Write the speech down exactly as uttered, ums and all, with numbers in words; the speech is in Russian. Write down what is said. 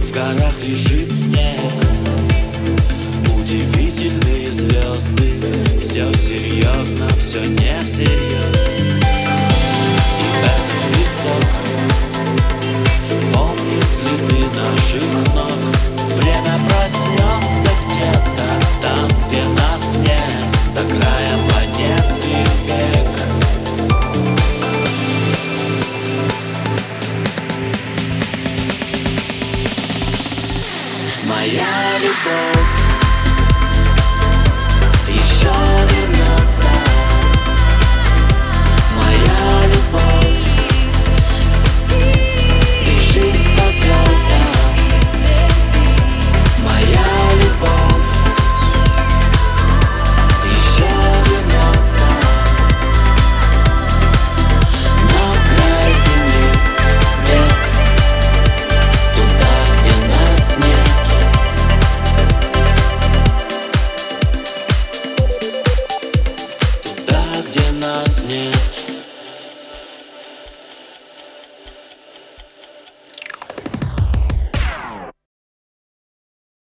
В горах лежит снег, удивительные звезды. Все серьезно, все не всерьез. И этот песок помнит следы наших ног. Время проснется где-то там, где нас нет, до края.